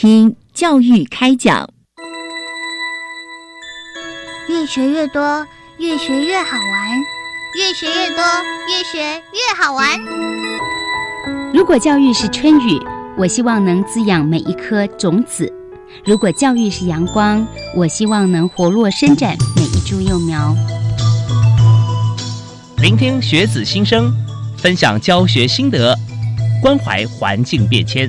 听教育开讲。越学越多，越学越好玩，越学越多，越学越好玩。如果教育是春雨，我希望能滋养每一颗种子；如果教育是阳光，我希望能活络伸展每一株幼苗。聆听学子心声，分享教学心得，关怀环境变迁，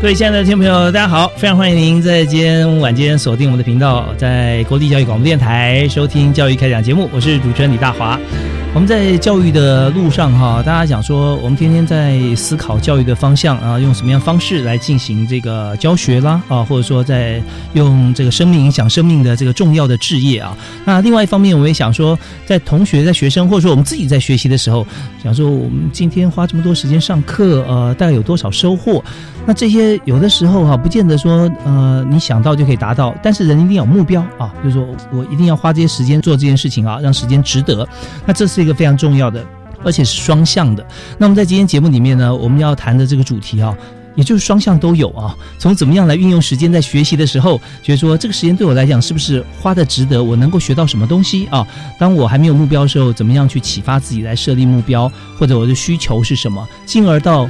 各位亲爱的听众朋友，大家好，非常欢迎您在今天晚间锁定我们的频道，在国立教育广播电台收听教育开讲节目，我是主持人李大华。我们在教育的路上哈，大家讲说我们天天在思考教育的方向啊，用什么样的方式来进行这个教学啦啊，或者说在用这个生命影响生命的这个重要的志业啊。那另外一方面，我也想说，在同学、在学生，或者说我们自己在学习的时候，想说我们今天花这么多时间上课，大概有多少收获？那这些有的时候哈，不见得说你想到就可以达到，但是人一定要有目标啊，就是说我一定要花这些时间做这件事情啊，让时间值得。那这是一个非常重要的，而且是双向的。那么在今天节目里面呢，我们要谈的这个主题啊，也就是双向都有啊。从怎么样来运用时间在学习的时候，觉得说这个时间对我来讲是不是花的值得，我能够学到什么东西啊？当我还没有目标的时候，怎么样去启发自己来设立目标，或者我的需求是什么，进而到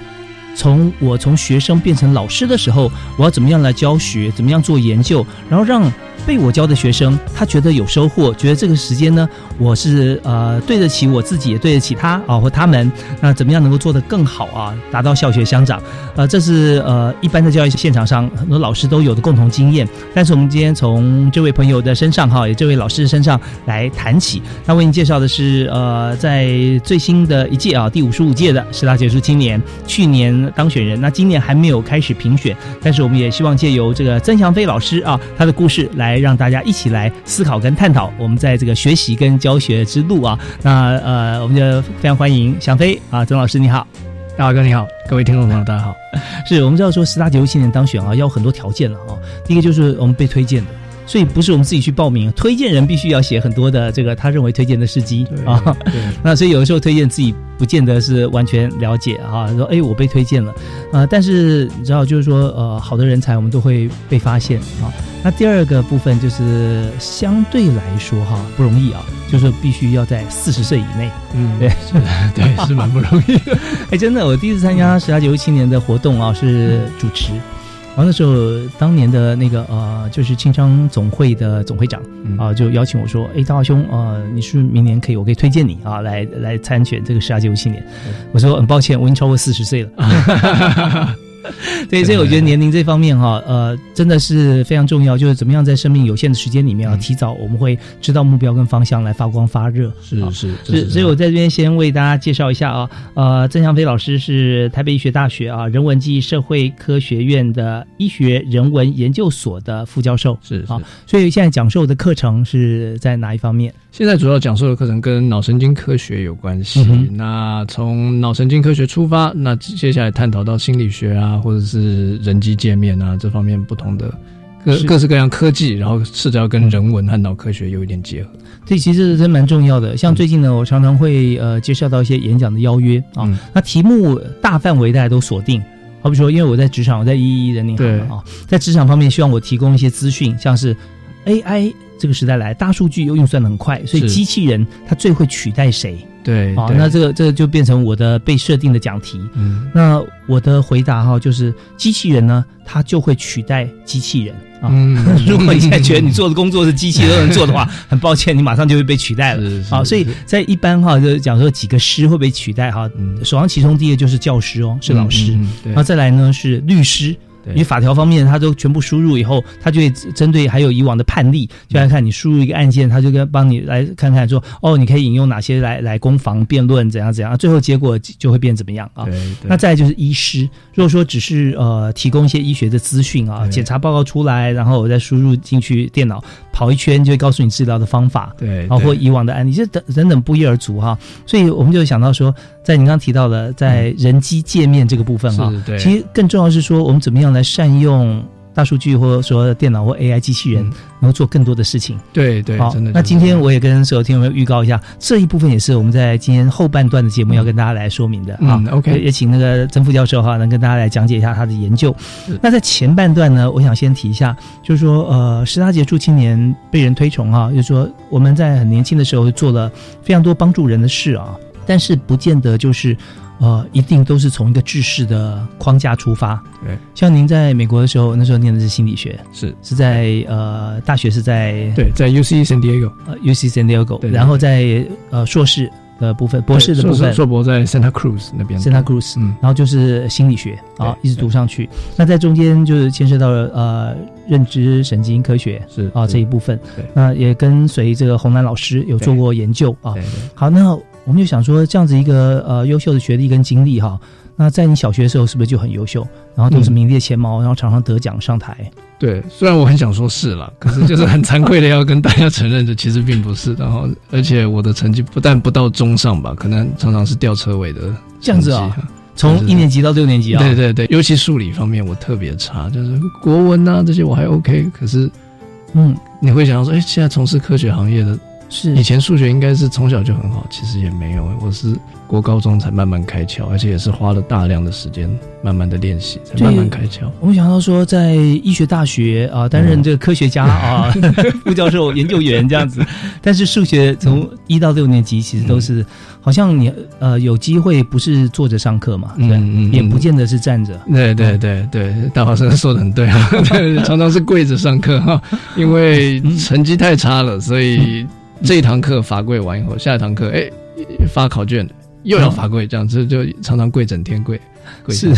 从学生变成老师的时候，我要怎么样来教学，怎么样做研究，然后让被我教的学生他觉得有收获，觉得这个时间呢，我是对得起我自己，也对得起他啊或他们。那怎么样能够做得更好啊，达到校学相长？这是一般的教育现场上很多老师都有的共同经验。但是我们今天从这位朋友的身上哈，也这位老师身上来谈起。他为你介绍的是在最新的一届啊，第55届的师大杰出青年，去年当选人，那今年还没有开始评选，但是我们也希望借由这个曾祥飞老师啊，他的故事来让大家一起来思考跟探讨我们在这个学习跟教学之路啊。那我们就非常欢迎祥飞啊，曾老师你好。大哥你好，各位听众朋友大家好。是我们知道说师大杰出青年当选啊，要很多条件了啊。第一个就是我们被推荐的，所以不是我们自己去报名，推荐人必须要写很多的这个他认为推荐的事迹啊。那所以有的时候推荐自己不见得是完全了解啊，说哎我被推荐了但是你知道就是说好的人才我们都会被发现啊。那第二个部分就是相对来说哈不容易啊，就是必须要在40岁以内。嗯，对，是对，是蛮不容易的。哎，真的，我第一次参加师大杰出青年的活动啊，是主持。然后那时候当年的那个就是青商总会的总会长啊，就邀请我说：“哎，大华兄，你是明年可以，我可以推荐你啊，来参选这个师大杰出青年。”我说：“很抱歉，我已经超过40岁了。”对，所以我觉得年龄这方面哈，真的是非常重要，就是怎么样在生命有限的时间里面啊，提早我们会知道目标跟方向来发光发热。是，所以我在这边先为大家介绍一下啊，曾祥飞老师是台北医学大学啊人文暨社会科学院的医学人文研究所的副教授。是啊，所以现在讲授的课程是在哪一方面？现在主要讲授的课程跟脑神经科学有关系，那从脑神经科学出发，那接下来探讨到心理学啊，或者是人机界面啊，这方面不同的各式各样科技，然后试着要跟人文和脑科学有一点结合。所以其实真蛮重要的。像最近呢，我常常会接受到一些演讲的邀约啊，那题目大范围大家都锁定。好比说，因为我在职场，我在111人力银行啊，在职场方面，希望我提供一些资讯，像是 AI 这个时代来，大数据又运算得很快，所以机器人它最会取代谁？对，好，那这个就变成我的被设定的讲题。那我的回答哈，就是机器人呢，它就会取代机器人啊。如果你现在觉得你做的工作是机器人都能做的话，很抱歉，你马上就会被取代了啊。所以在一般哈，就讲说几个师会被取代哈，首当其冲第一就是教师哦，是老师，然后再来呢是律师。因为法条方面它都全部输入以后，它就会针对还有以往的判例，就来看你输入一个案件，它就跟帮你来看看说，哦，你可以引用哪些来攻防辩论怎样怎样，最后结果就会变怎么样啊？那再来就是医师，如果说只是提供一些医学的资讯啊，检查报告出来，然后我再输入进去电脑跑一圈，就会告诉你治疗的方法，对，然后或以往的案例，这等等不一而足哈。所以我们就想到说，在你刚刚提到的在人机界面这个部分哈，其实更重要是说我们怎么样来善用大数据或者说电脑或 AI 机器人，能够做更多的事情。对对，好，真的。那今天我也跟所有听众预告一下，这一部分也是我们在今天后半段的节目要跟大家来说明的啊。OK， 也请那个曾副教授哈，能跟大家来讲解一下他的研究。那在前半段呢，我想先提一下，就是说十大杰出青年被人推崇啊，就是说我们在很年轻的时候做了非常多帮助人的事啊，但是不见得就是。一定都是从一个制式的框架出发。对，像您在美国的时候，那时候念的是心理学，是在大学是在在 UC San Diego，UC San Diego， 然后在硕士的部分，博士的部分，硕博在 Santa Cruz 那边 ，Santa Cruz，然后就是心理学啊，一直读上去。那在中间就是牵涉到了认知神经科学是啊这一部分，那也跟随这个洪南老师有做过研究啊。好，那。我们就想说，这样子一个优秀的学历跟经历哈，那在你小学的时候是不是就很优秀，然后都是名列前茅，然后常常得奖上台？对，虽然我很想说是啦，可是就是很惭愧的要跟大家承认，这其实并不是。然后，而且我的成绩不但不到中上吧，可能常常是吊车尾的成绩。这样子啊、哦。从一年级到六年级啊。对对对，尤其数理方面我特别差，就是国文啊这些我还 OK， 可是，你会想到说，哎，现在从事科学行业的。是以前数学应该是从小就很好，其实也没有，我是国高中才慢慢开窍，而且也是花了大量的时间慢慢的练习才慢慢开窍。我们想到说在医学大学啊担任这个科学家啊副教授研究员这样子，但是数学从一到六年级其实都是好像你有机会不是坐着上课嘛，对，也不见得是站着。对对对对，大华生说的很对啊对，常常是跪着上课哈，因为成绩太差了，所以这一堂课罚跪完以后，下一堂课发考卷又要罚跪，这样子就常常跪整天跪。是，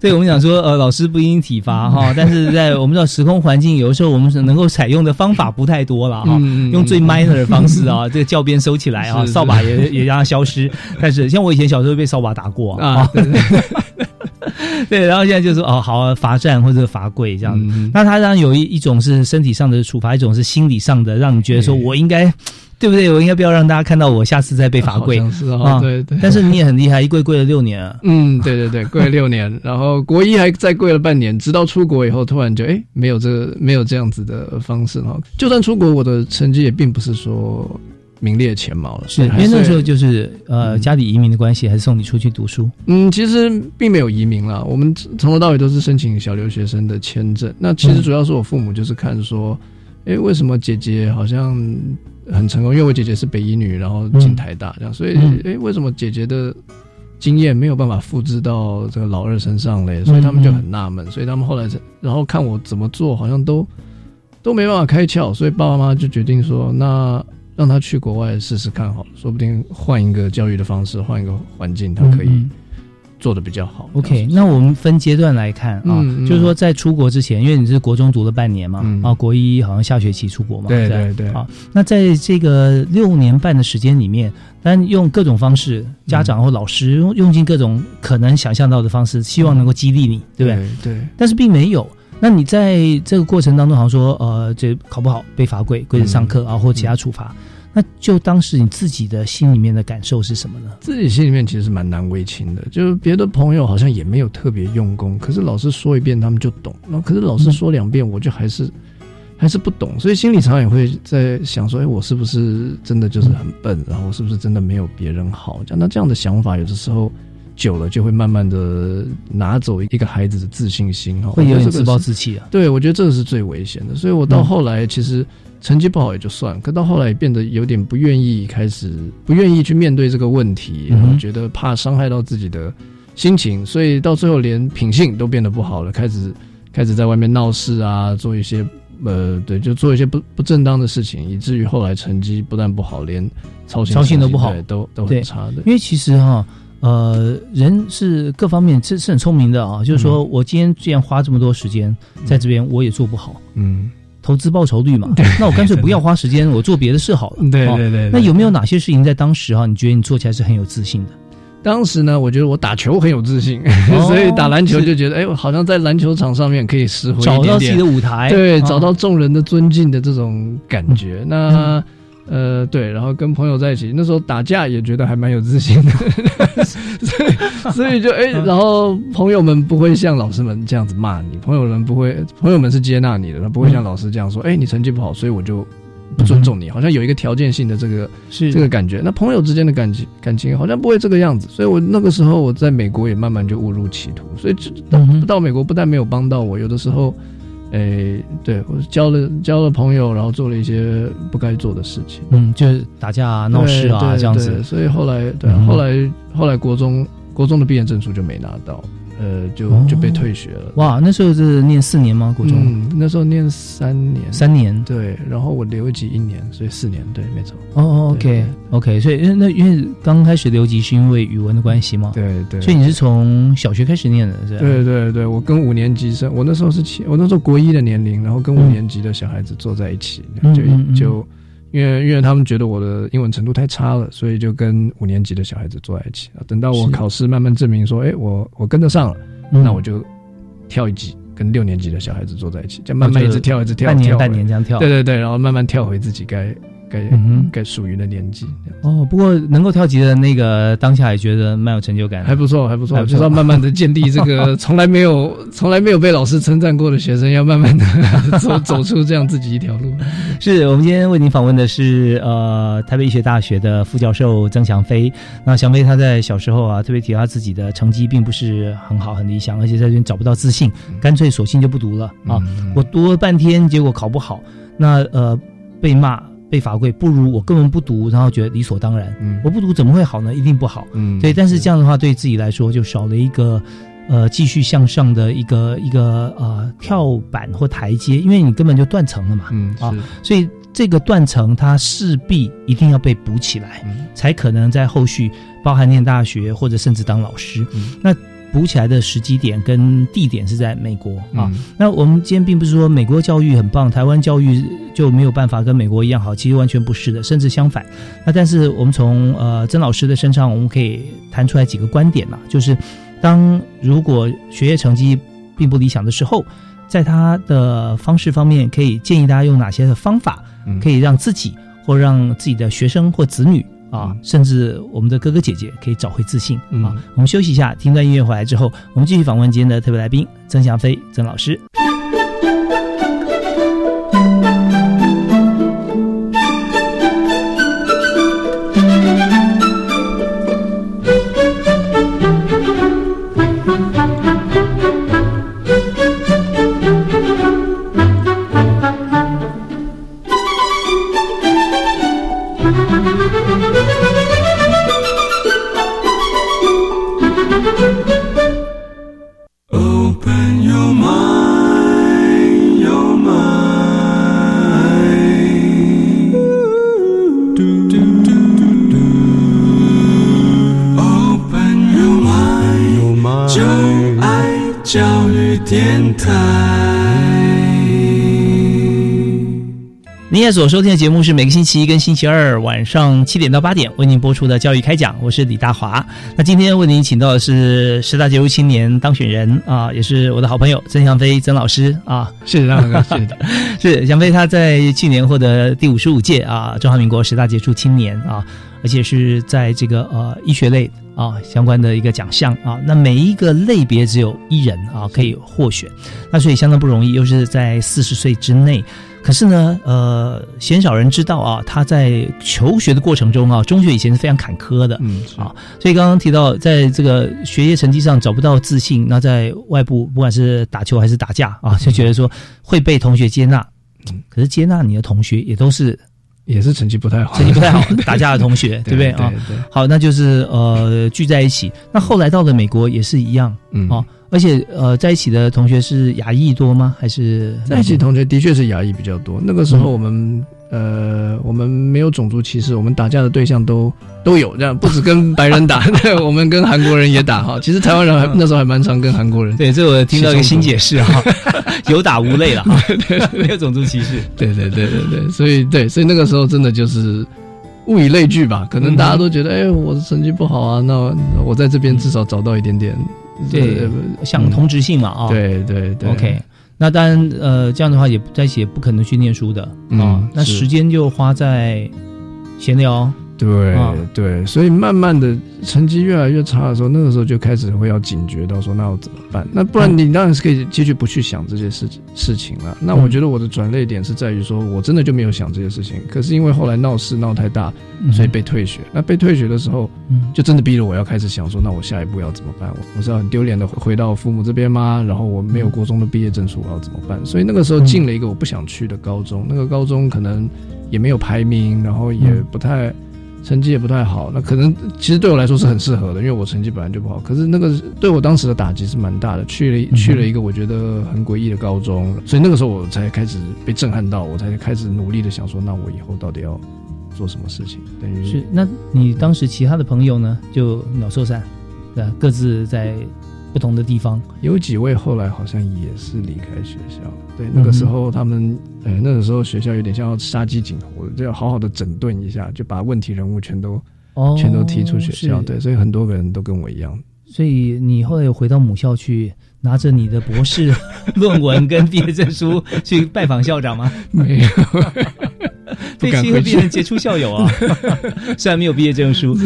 对，我们想说老师不应体罚哈，但是在我们知道时空环境，有的时候我们能够采用的方法不太多了哈，用最 minor 的方式啊，这个教鞭收起来啊，扫把也让它消失。但是像我以前小时候被扫把打过啊。对对对对，然后现在就说哦，好，罚站或者罚跪这样子。那他当然有一种是身体上的处罚，一种是心理上的，让你觉得说我应该，对不对？我应该不要让大家看到我下次再被罚跪。是啊，对对。但是你也很厉害，一跪跪了6年啊。对对对，跪了6年，然后国一还再跪了半年，直到出国以后，突然就没有这样子的方式哈。就算出国，我的成绩也并不是说。名列前茅了，是因为那时候就是家里移民的关系，还是送你出去读书？其实并没有移民啦，我们从头到尾都是申请小留学生的签证。那其实主要是我父母就是看说，为什么姐姐好像很成功？因为我姐姐是北医女，然后进台大这样，所以为什么姐姐的经验没有办法复制到这个老二身上嘞？所以他们就很纳闷，所以他们后来然后看我怎么做，好像都没办法开窍，所以爸爸妈妈就决定说那。让他去国外试试看好了，说不定换一个教育的方式，换一个环境，他可以做得比较好。OK， 那我们分阶段来看啊，就是说在出国之前，因为你是国中读了半年嘛，啊，国一好像下学期出国嘛，对对对。啊，那在这个6年半的时间里面，但用各种方式，家长或老师用尽各种可能想象到的方式，希望能够激励你，对不对？对对。但是并没有。那你在这个过程当中，好像说，这考不好被罚跪着上课啊，或其他处罚，那就当时你自己的心里面的感受是什么呢？自己心里面其实蛮难为情的，就是别的朋友好像也没有特别用功，可是老师说一遍他们就懂，然后可是老师说2遍我就还是不懂，所以心里常常也会在想说，我是不是真的就是很笨，然后我是不是真的没有别人好？那这样的想法有的时候。久了就会慢慢的拿走一个孩子的自信心，会有点自暴自弃啊。对，我觉得这个是最危险的，所以我到后来其实成绩不好也就算了，可到后来变得有点不愿意去面对这个问题，然后觉得怕伤害到自己的心情，所以到最后连品性都变得不好了，开始在外面闹事啊，做一些对，就做一些不正当的事情，以至于后来成绩不但不好，连操行都不好，都很差的。因为其实人是各方面是很聪明的啊，就是说我今天既然花这么多时间在这边，我也做不好，嗯，投资报酬率嘛，那我干脆不要花时间，我做别的事好了。对对 对, 对、哦。那有没有哪些事情在当时啊，你觉得你做起来是很有自信的？当时呢，我觉得我打球很有自信，哦、所以打篮球就觉得，哎，我好像在篮球场上面可以拾回一点点，找到自己的舞台，对，找到众人的尊敬的这种感觉。嗯、那。对，然后跟朋友在一起，那时候打架也觉得还蛮有自信的，所以就哎，然后朋友们不会像老师们这样子骂你，朋友们是接纳你的，不会像老师这样说，哎，你成绩不好，所以我就不尊重你，好像有一个条件性的这个感觉。那朋友之间的感情好像不会这个样子，所以我那个时候我在美国也慢慢就误入歧途，所以到美国不但没有帮到我，有的时候。哎，对，我交了朋友，然后做了一些不该做的事情，嗯，就是打架啊、闹事啊这样子。所以后来，对、啊嗯，后来国中的毕业证书就没拿到，就被退学了。哇，那时候是念4年吗？国中？嗯，那时候念3年。3年。对，然后我留级1年，所以4年。对，没错。哦 ，OK， 所以那因为刚开始留级是因为语文的关系嘛？对对。所以你是从小学开始念的，是吧？对对对，我跟5年级生，我那时候国1的年龄，然后跟5年级的小孩子坐在一起，就。因为他们觉得我的英文程度太差了，所以就跟5年级的小孩子坐在一起。等到我考试慢慢证明说，哎，我跟得上了，那我就跳一级，跟6年级的小孩子坐在一起，就慢慢一直跳，一直跳，半年这样跳。对对对，然后慢慢跳回自己该属于的年纪。哦，不过能够跳级的那个当下也觉得蛮有成就感，还不错。就是要慢慢的建立这个从来没有被老师称赞过的学生，要慢慢的走出这样自己一条路。是我们今天为您访问的是台北医学大学的副教授曾祥飞。那祥飞他在小时候啊，特别提到他自己的成绩并不是很好很理想，而且在这边找不到自信，干脆索性就不读了啊。我读了半天，结果考不好，那被骂。被罚跪，不如我根本不读，然后觉得理所当然。我不读怎么会好呢？一定不好。对，但是这样的话，对自己来说就少了一个继续向上的一个跳板或台阶，因为你根本就断层了嘛。所以这个断层它势必一定要被补起来，才可能在后续包含念大学或者甚至当老师。那补起来的时机点跟地点是在美国啊。那我们今天并不是说美国教育很棒，台湾教育就没有办法跟美国一样好，其实完全不是的，甚至相反。那但是我们从曾老师的身上，我们可以谈出来几个观点嘛，就是当如果学业成绩并不理想的时候，在他的方式方面，可以建议大家用哪些的方法，可以让自己或让自己的学生或子女。啊，甚至我们的哥哥姐姐可以找回自信啊！我们休息一下，听段音乐回来之后，我们继续访问今天的特别来宾曾祥飞曾老师。现在所收听的节目是每个星期一跟星期二晚上7点到8点为您播出的教育开讲，我是李大华。那今天为您请到的是10大杰出青年当选人啊，也是我的好朋友曾祥飞曾老师啊。谢谢大哥，谢谢大哥。是祥飞他在去年获得第55届啊中华民国10大杰出青年啊，而且是在这个医学类啊相关的一个奖项啊，那每一个类别只有1人啊可以获选，那所以相当不容易，又是在40岁之内。可是呢，鲜少人知道啊，他在求学的过程中啊，中学以前是非常坎坷的，啊，所以刚刚提到，在这个学业成绩上找不到自信，那在外部不管是打球还是打架啊，就觉得说会被同学接纳，可是接纳你的同学也都是。也是成绩不太好打架的同学，对不对啊？好，那就是聚在一起。那后来到了美国也是一样啊，而且在一起的同学是亚裔多吗？还是在一起同学的确是亚裔比较多。那个时候我们我们没有种族歧视，我们打架的对象都有，这样不止跟白人打，我们跟韩国人也打哈。其实台湾人那时候还蛮常跟韩国人。对，这我听到一个新解释哈，有打无类了哈，没有种族歧视。对对对对对，所以那个时候真的就是物以类聚吧，可能大家都觉得，哎，我成绩不好啊，那我在这边至少找到一点点对像同质性嘛啊。对对对。OK。那当然，这样的话也在一起也不可能去念书的啊。那时间就花在闲聊。对、对，所以慢慢的成绩越来越差的时候，那个时候就开始会要警觉到说，那我怎么办？那不然你当然是可以继续不去想这些事情了。那我觉得我的转捩点是在于说，我真的就没有想这些事情，可是因为后来闹事闹太大，所以被退学。那被退学的时候，就真的逼了我要开始想说，那我下一步要怎么办？我是要很丢脸的回到父母这边吗？然后我没有国中的毕业证书，我要怎么办？所以那个时候进了一个我不想去的高中，那个高中可能也没有排名，然后也不太。成绩也不太好，那可能其实对我来说是很适合的，因为我成绩本来就不好，可是那个对我当时的打击是蛮大的，去了一个我觉得很诡异的高中，所以那个时候我才开始被震撼到，我才开始努力的想说，那我以后到底要做什么事情，等于是。那你当时其他的朋友呢，就鸟兽散，对，各自在不同的地方，有几位后来好像也是离开学校。对，那个时候他们，那个时候学校有点像要杀鸡儆猴，就要好好的整顿一下，就把问题人物全都踢出学校。对，所以很多个人都跟我一样。所以你后来有回到母校去拿着你的博士论文跟毕业证书去拜访校长吗？没有。不敢回去，会变成杰出校友啊！虽然没有毕业证书，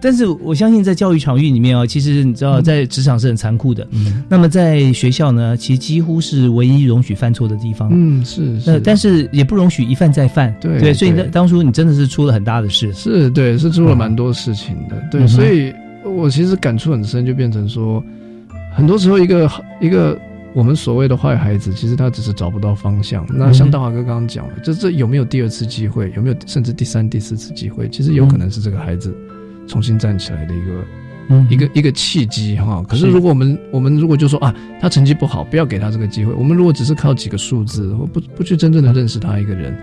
但是我相信在教育场域里面啊，其实你知道，在职场是很残酷的。那么在学校呢，其实几乎是唯一容许犯错的地方。是。但是也不容许一犯再犯。对，所以当初你真的是出了很大的事。是出了蛮多事情的。对，所以我其实感触很深，就变成说，很多时候一个。我们所谓的坏孩子，其实他只是找不到方向。那像大华哥刚刚讲的，这有没有第二次机会，有没有甚至第三、第四次机会，其实有可能是这个孩子重新站起来的一个契机哈。可是如果我们如果就说啊，他成绩不好，不要给他这个机会。我们如果只是靠几个数字，或不去真正的认识他一个人，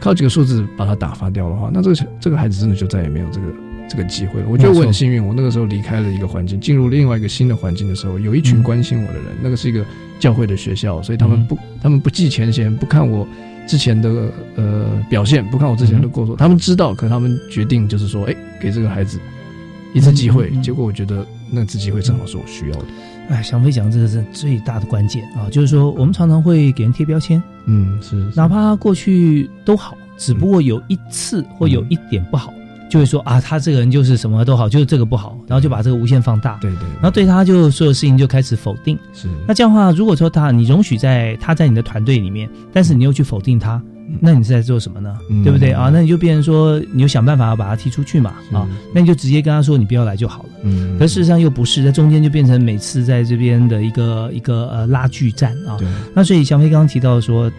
靠几个数字把他打发掉的话，那这个孩子真的就再也没有这个机会了。我觉得我很幸运，我那个时候离开了一个环境，进入另外一个新的环境的时候，有一群关心我的人。那个是一个教会的学校，所以他们不计前嫌，不看我之前的表现，不看我之前的过错，他们知道，可他们决定就是说，哎，给这个孩子一次机会。结果我觉得那次机会正好是我需要的。哎，翔飞讲这个是最大的关键啊，就是说我们常常会给人贴标签，是哪怕过去都好，只不过有一次或有一点不好。就会说啊，他这个人就是什么都好，就是这个不好，然后就把这个无限放大。对，然后对他就所有事情就开始否定。是。那这样的话，如果说你容许他在你的团队里面，但是你又去否定他，那你是在做什么呢？对不对啊？那你就变成说，你就想办法把他踢出去嘛啊，那你就直接跟他说你不要来就好了。可事实上又不是，在中间就变成每次在这边的一个拉锯战啊。那所以翔飞刚刚提到说，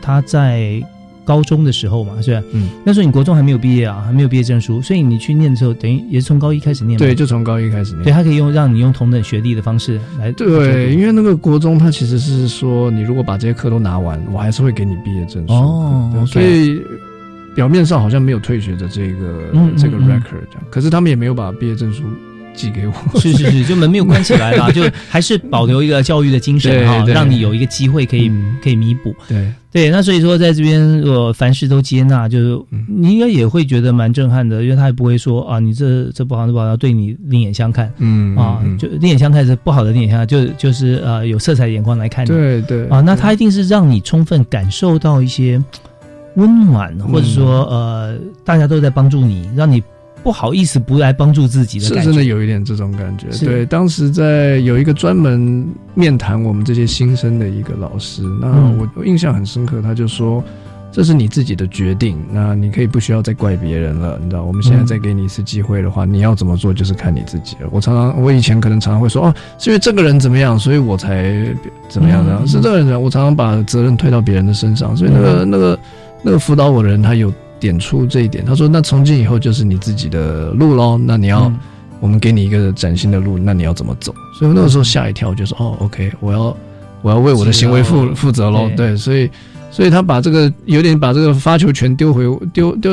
他在高中的时候嘛，是吧？那时候你国中还没有毕业啊，还没有毕业证书，所以你去念的时候，等于也是从高一开始念。对，就从高一开始念。对，他可以让你用同等学历的方式来。对，因为那个国中，他其实是说，你如果把这些课都拿完，我还是会给你毕业证书。哦，所以表面上好像没有退学的这个 record， 可是他们也没有把毕业证书寄给我。是，就门没有关起来啦，就还是保留一个教育的精神啊，让你有一个机会可以弥补。对，那所以说在这边，凡事都接纳，就是你应该也会觉得蛮震撼的，因为他也不会说啊，你这不好，那不好，对你另眼相看，就另眼相看是不好的另眼相看，就是有色彩的眼光来看你，对啊，那他一定是让你充分感受到一些温暖，或者说大家都在帮助你，让你不好意思不来帮助自己的感觉。是真的有一点这种感觉。对，当时在有一个专门面谈我们这些新生的一个老师，那我印象很深刻，他就说这是你自己的决定，那你可以不需要再怪别人了，你知道，我们现在再给你一次机会的话，你要怎么做就是看你自己了。我以前可能常常会说，是因为这个人怎么样，所以我才怎么样的，是这个人，我常常把责任推到别人的身上，所以那个辅导我的人，他有点出这一点，他说那从今以后就是你自己的路咯，那你要我们给你一个崭新的路，那你要怎么走。所以我那个时候吓一跳，我就说OK，我要为我的行为负责咯。对，所以所以他把这个有点把这个发球权丢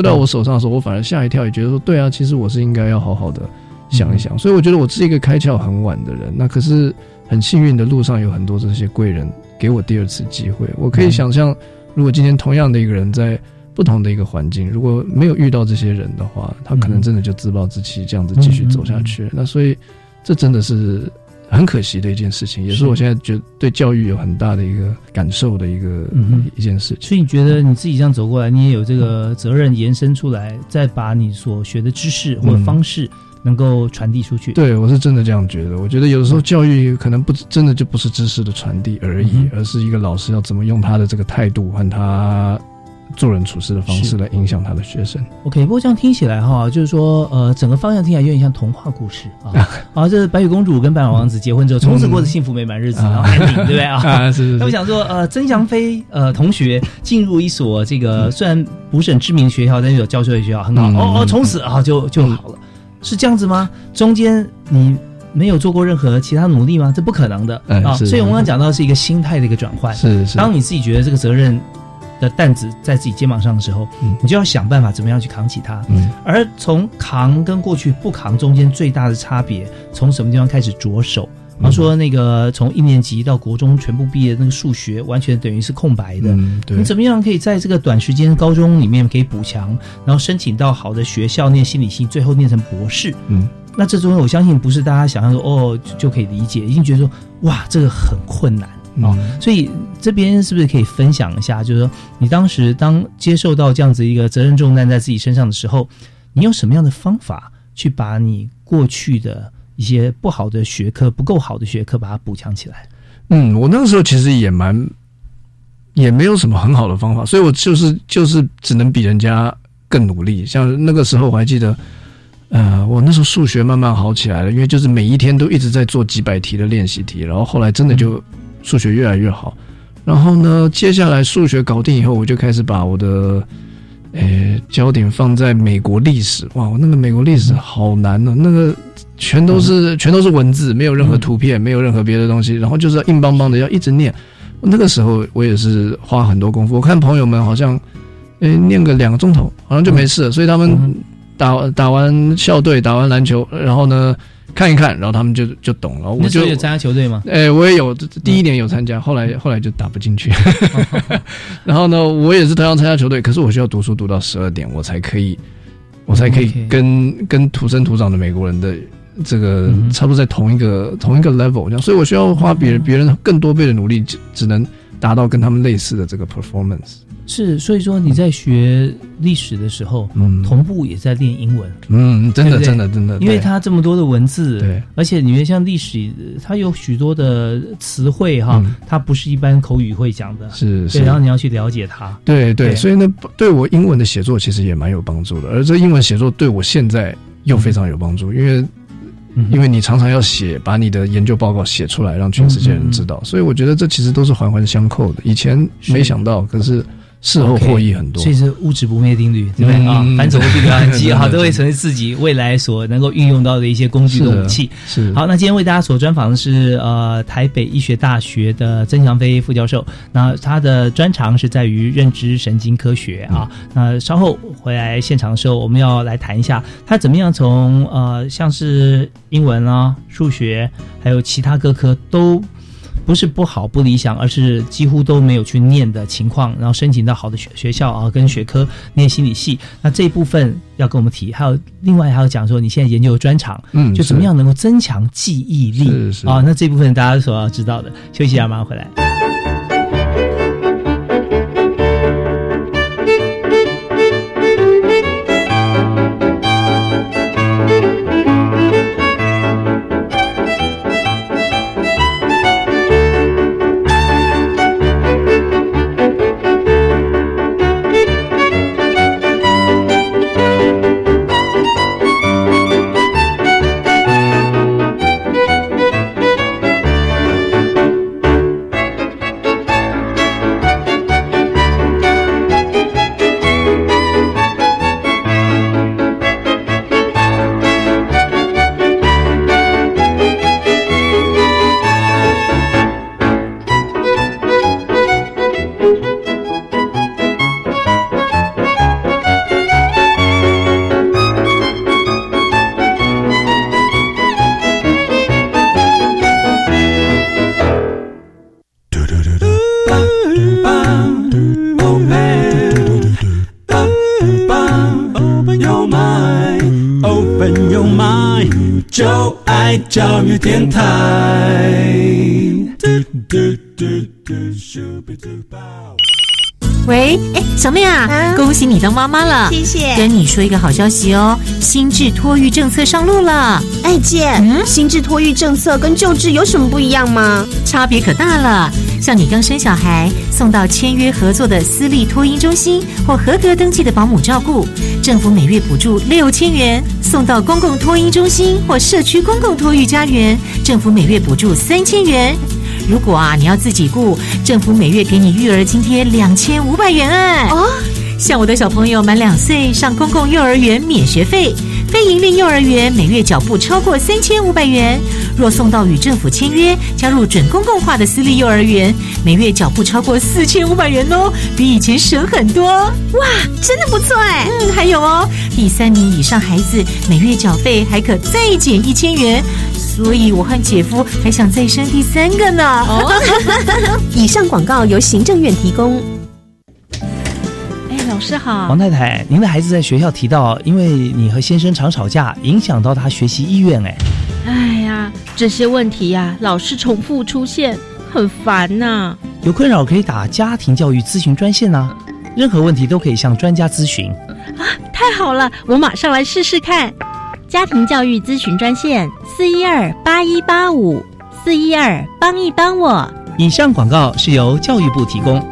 到我手上的时候，我反而吓一跳，也觉得说对啊，其实我是应该要好好的想一想。所以我觉得我是一个开窍很晚的人，那可是很幸运的路上有很多这些贵人给我第二次机会。我可以想象，如果今天同样的一个人在不同的一个环境，如果没有遇到这些人的话，他可能真的就自暴自弃，这样子继续走下去。那所以这真的是很可惜的一件事情，也是我现在觉得对教育有很大的一个感受的一件事情。所以你觉得你自己这样走过来，你也有这个责任延伸出来，再把你所学的知识或方式能够传递出去。对，我是真的这样觉得。我觉得有的时候教育可能不真的就不是知识的传递而已，而是一个老师要怎么用他的这个态度和他做人处事的方式来影响他的学生。 OK， 不过这样听起来哈，就是说整个方向听起来有点像童话故事啊。啊，这白雪公主跟白马王子结婚之后，从此过着幸福美满日子，然后ending，对不对啊？是。那我想说曾祥飞同学进入一所这个虽然不是很知名的学校，但是有教授的学校很好，从此啊就好了，是这样子吗？中间你没有做过任何其他努力吗？这不可能的啊。所以我们刚讲到是一个心态的一个转换。是。当你自己觉得这个责任的担子在自己肩膀上的时候，你就要想办法怎么样去扛起它。而从扛跟过去不扛中间最大的差别，从什么地方开始着手？比方说那个从一年级到国中全部毕业的那个数学，完全等于是空白的。你怎么样可以在这个短时间高中里面可以补强，然后申请到好的学校念心理系，最后念成博士？那这中间我相信不是大家想象说哦就可以理解，一定觉得说哇这个很困难。所以这边是不是可以分享一下，就是说你当时当接受到这样子一个责任重担在自己身上的时候，你有什么样的方法去把你过去的一些不好的学科、不够好的学科把它补强起来？我那个时候其实也没有什么很好的方法，所以我就是只能比人家更努力。像那个时候我还记得我那时候数学慢慢好起来了，因为就是每一天都一直在做几百题的练习题，然后后来真的就数学越来越好。然后呢，接下来数学搞定以后，我就开始把我的焦点放在美国历史。哇，那个美国历史好难哦，那个全都是文字，没有任何图片，没有任何别的东西，然后就是要硬邦邦的要一直念。那个时候我也是花很多功夫，我看朋友们好像念个2个钟头好像就没事了，所以他们打完校队，打完篮球，然后呢看一看，然后他们就懂了。那时候有参加球队吗？我也有，第一年有参加，后来就打不进去。然后呢，我也是同样参加球队，可是我需要读书读到12点，我才可以跟土生土长的美国人的这个差不多在同一个 level 这样，所以我需要花别人更多倍的努力，只能达到跟他们类似的这个 performance。是，所以说你在学历史的时候，同步也在练英文。真的，因为它这么多的文字，对，而且里面像历史，它有许多的词汇哈，它不是一般口语会讲的，是，然后你要去了解它，对，所以呢，对我英文的写作其实也蛮有帮助的，而这英文写作对我现在又非常有帮助，因为你常常要写，把你的研究报告写出来，让全世界人知道，所以我觉得这其实都是环环相扣的，以前没想到，可是事后获益很多。所以是物质不灭定律，对不对啊？反走过必留痕迹，都会成为自己未来所能够运用到的一些工具跟武器。是。好，那今天为大家所专访的是台北医学大学的曾祥飞副教授，那他的专长是在于认知神经科学啊。那稍后回来现场的时候，我们要来谈一下他怎么样从像是英文啊、数学还有其他各科都不是不好不理想，而是几乎都没有去念的情况，然后申请到好的学校啊，跟学科念心理系。那这一部分要跟我们提，还有另外还要讲说你现在研究的专长，就怎么样能够增强记忆力啊？那这部分大家所要知道的。休息一下，马上回来。教育电台。喂，哎，小妹啊，恭喜你当妈妈了！谢谢。跟你说一个好消息哦，新制托育政策上路了。哎姐，新制托育政策跟旧制有什么不一样吗？差别可大了。像你刚生小孩，送到签约合作的私立托婴中心或合格登记的保姆照顾，政府每月补助6000元；送到公共托婴中心或社区公共托育家园，政府每月补助3000元。如果你要自己雇，政府每月给你育儿津贴2500元哎。哦，像我的小朋友满2岁上公共幼儿园免学费，非营利幼儿园每月缴不超过3500元。若送到与政府签约、加入准公共化的私立幼儿园，每月缴不超过4500元哦，比以前省很多。哇，真的不错哎。还有哦，第3名以上孩子每月缴费还可再减1000元。所以我和姐夫还想再生第3个呢。以上广告由行政院提供。老师好，王太太，您的孩子在学校提到，因为你和先生常吵架，影响到他学习意愿。哎呀，这些问题老是重复出现，很烦呐。有困扰可以打家庭教育咨询专线啊，任何问题都可以向专家咨询。啊，太好了，我马上来试试看。家庭教育咨询专线4128185，412帮一帮我。以上广告是由教育部提供。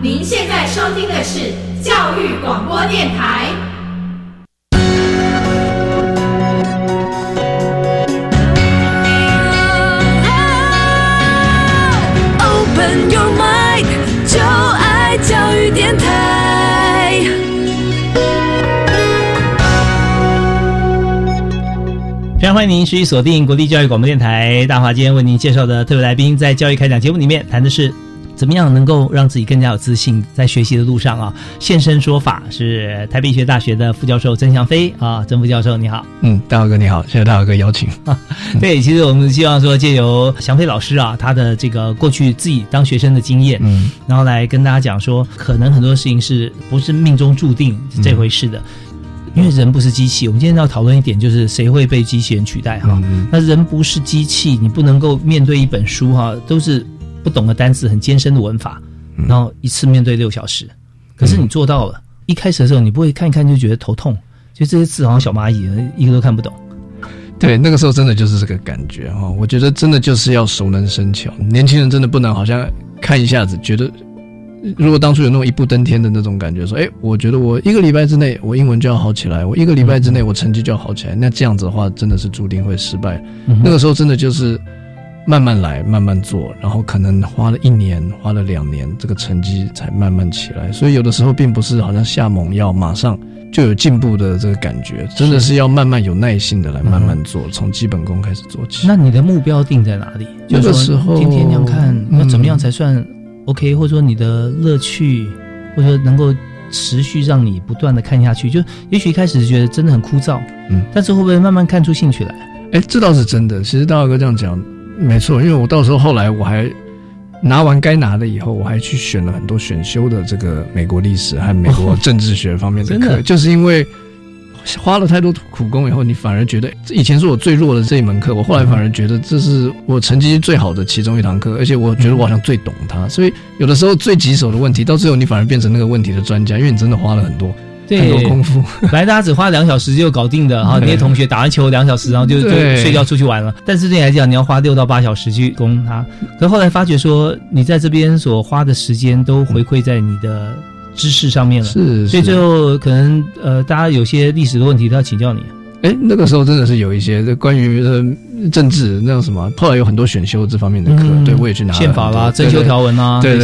您现在收听的是教育广播电台。Open your mind， 就爱教育电台。非常欢迎您持续锁定国立教育广播电台。大华今天为您介绍的特别来宾，在教育开讲节目里面谈的是，怎么样能够让自己更加有自信，在学习的路上啊？现身说法是台北医学大学的副教授曾祥飞啊，曾副教授你好。大华哥你好，谢谢大华哥邀请。对，其实我们希望说借由祥飞老师啊，他的这个过去自己当学生的经验，然后来跟大家讲说，可能很多事情是不是命中注定这回事的。因为人不是机器，我们今天要讨论一点，就是谁会被机器人取代哈？那人不是机器，你不能够面对一本书哈，都是不懂的单字，很艰深的文法，然后一次面对6小时，可是你做到了。一开始的时候你不会看一看就觉得头痛，就这些字好像小蚂蚁一个都看不懂。对，那个时候真的就是这个感觉。我觉得真的就是要熟能生巧，年轻人真的不能好像看一下子觉得，如果当初有那种一步登天的那种感觉，说我觉得我1个礼拜之内我英文就要好起来，我1个礼拜之内我成绩就要好起来，那这样子的话真的是注定会失败。那个时候真的就是慢慢来，慢慢做，然后可能花了1年，花了2年，这个成绩才慢慢起来。所以有的时候并不是好像下猛药马上就有进步的这个感觉，真的是要慢慢有耐心的来慢慢做，从基本功开始做起。那你的目标定在哪里？那个时候天天这样看，要怎么样才算 OK？ 或者说你的乐趣，或者说能够持续让你不断的看下去，就也许一开始觉得真的很枯燥，但是会不会慢慢看出兴趣来？这倒是真的。其实大哥这样讲。没错，因为我到时候后来我还拿完该拿的以后，我还去选了很多选修的这个美国历史和美国政治学方面的课，就是因为花了太多苦功以后，你反而觉得以前是我最弱的这一门课，我后来反而觉得这是我成绩最好的其中一堂课，而且我觉得我好像最懂它。所以有的时候最棘手的问题，到最后你反而变成那个问题的专家，因为你真的花了很多功夫。本来大家只花2小时就搞定的哈，那些同学打完球2小时，然后就睡觉出去玩了。但是对你来讲，你要花6到8小时去攻它。可是后来发觉说，你在这边所花的时间都回馈在你的知识上面了。是，所以最后可能大家有些历史的问题都要请教你。那个时候真的是有一些关于政治那种什么，后来有很多选修这方面的课，对我也去拿了宪法啦、征修条文啦，对。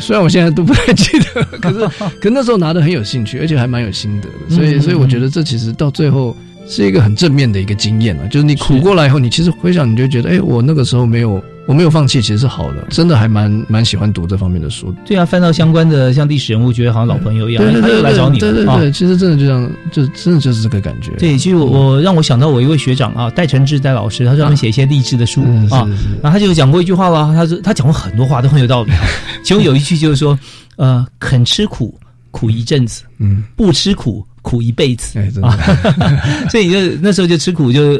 虽然我现在都不太记得，可是那时候拿的很有兴趣，而且还蛮有心得的。所以我觉得这其实到最后是一个很正面的一个经验啊，就是你苦过来以后，你其实回想你就觉得，哎，我那个时候我没有放弃，其实是好的，真的还蛮喜欢读这方面的书。对啊，翻到相关的像历史人物，觉得好像老朋友一样，他又来找你了。对，其实真的就这样，就真的就是这个感觉。对，其实我让我想到我一位学长啊，戴承志戴老师，他专门写一些励志的书啊，然后他就讲过一句话啦，他讲过很多话都很有道理，其中有一句就是说，肯吃苦，苦一阵子，不吃苦。苦一辈子，哎，真的啊，所以就那时候就吃苦，就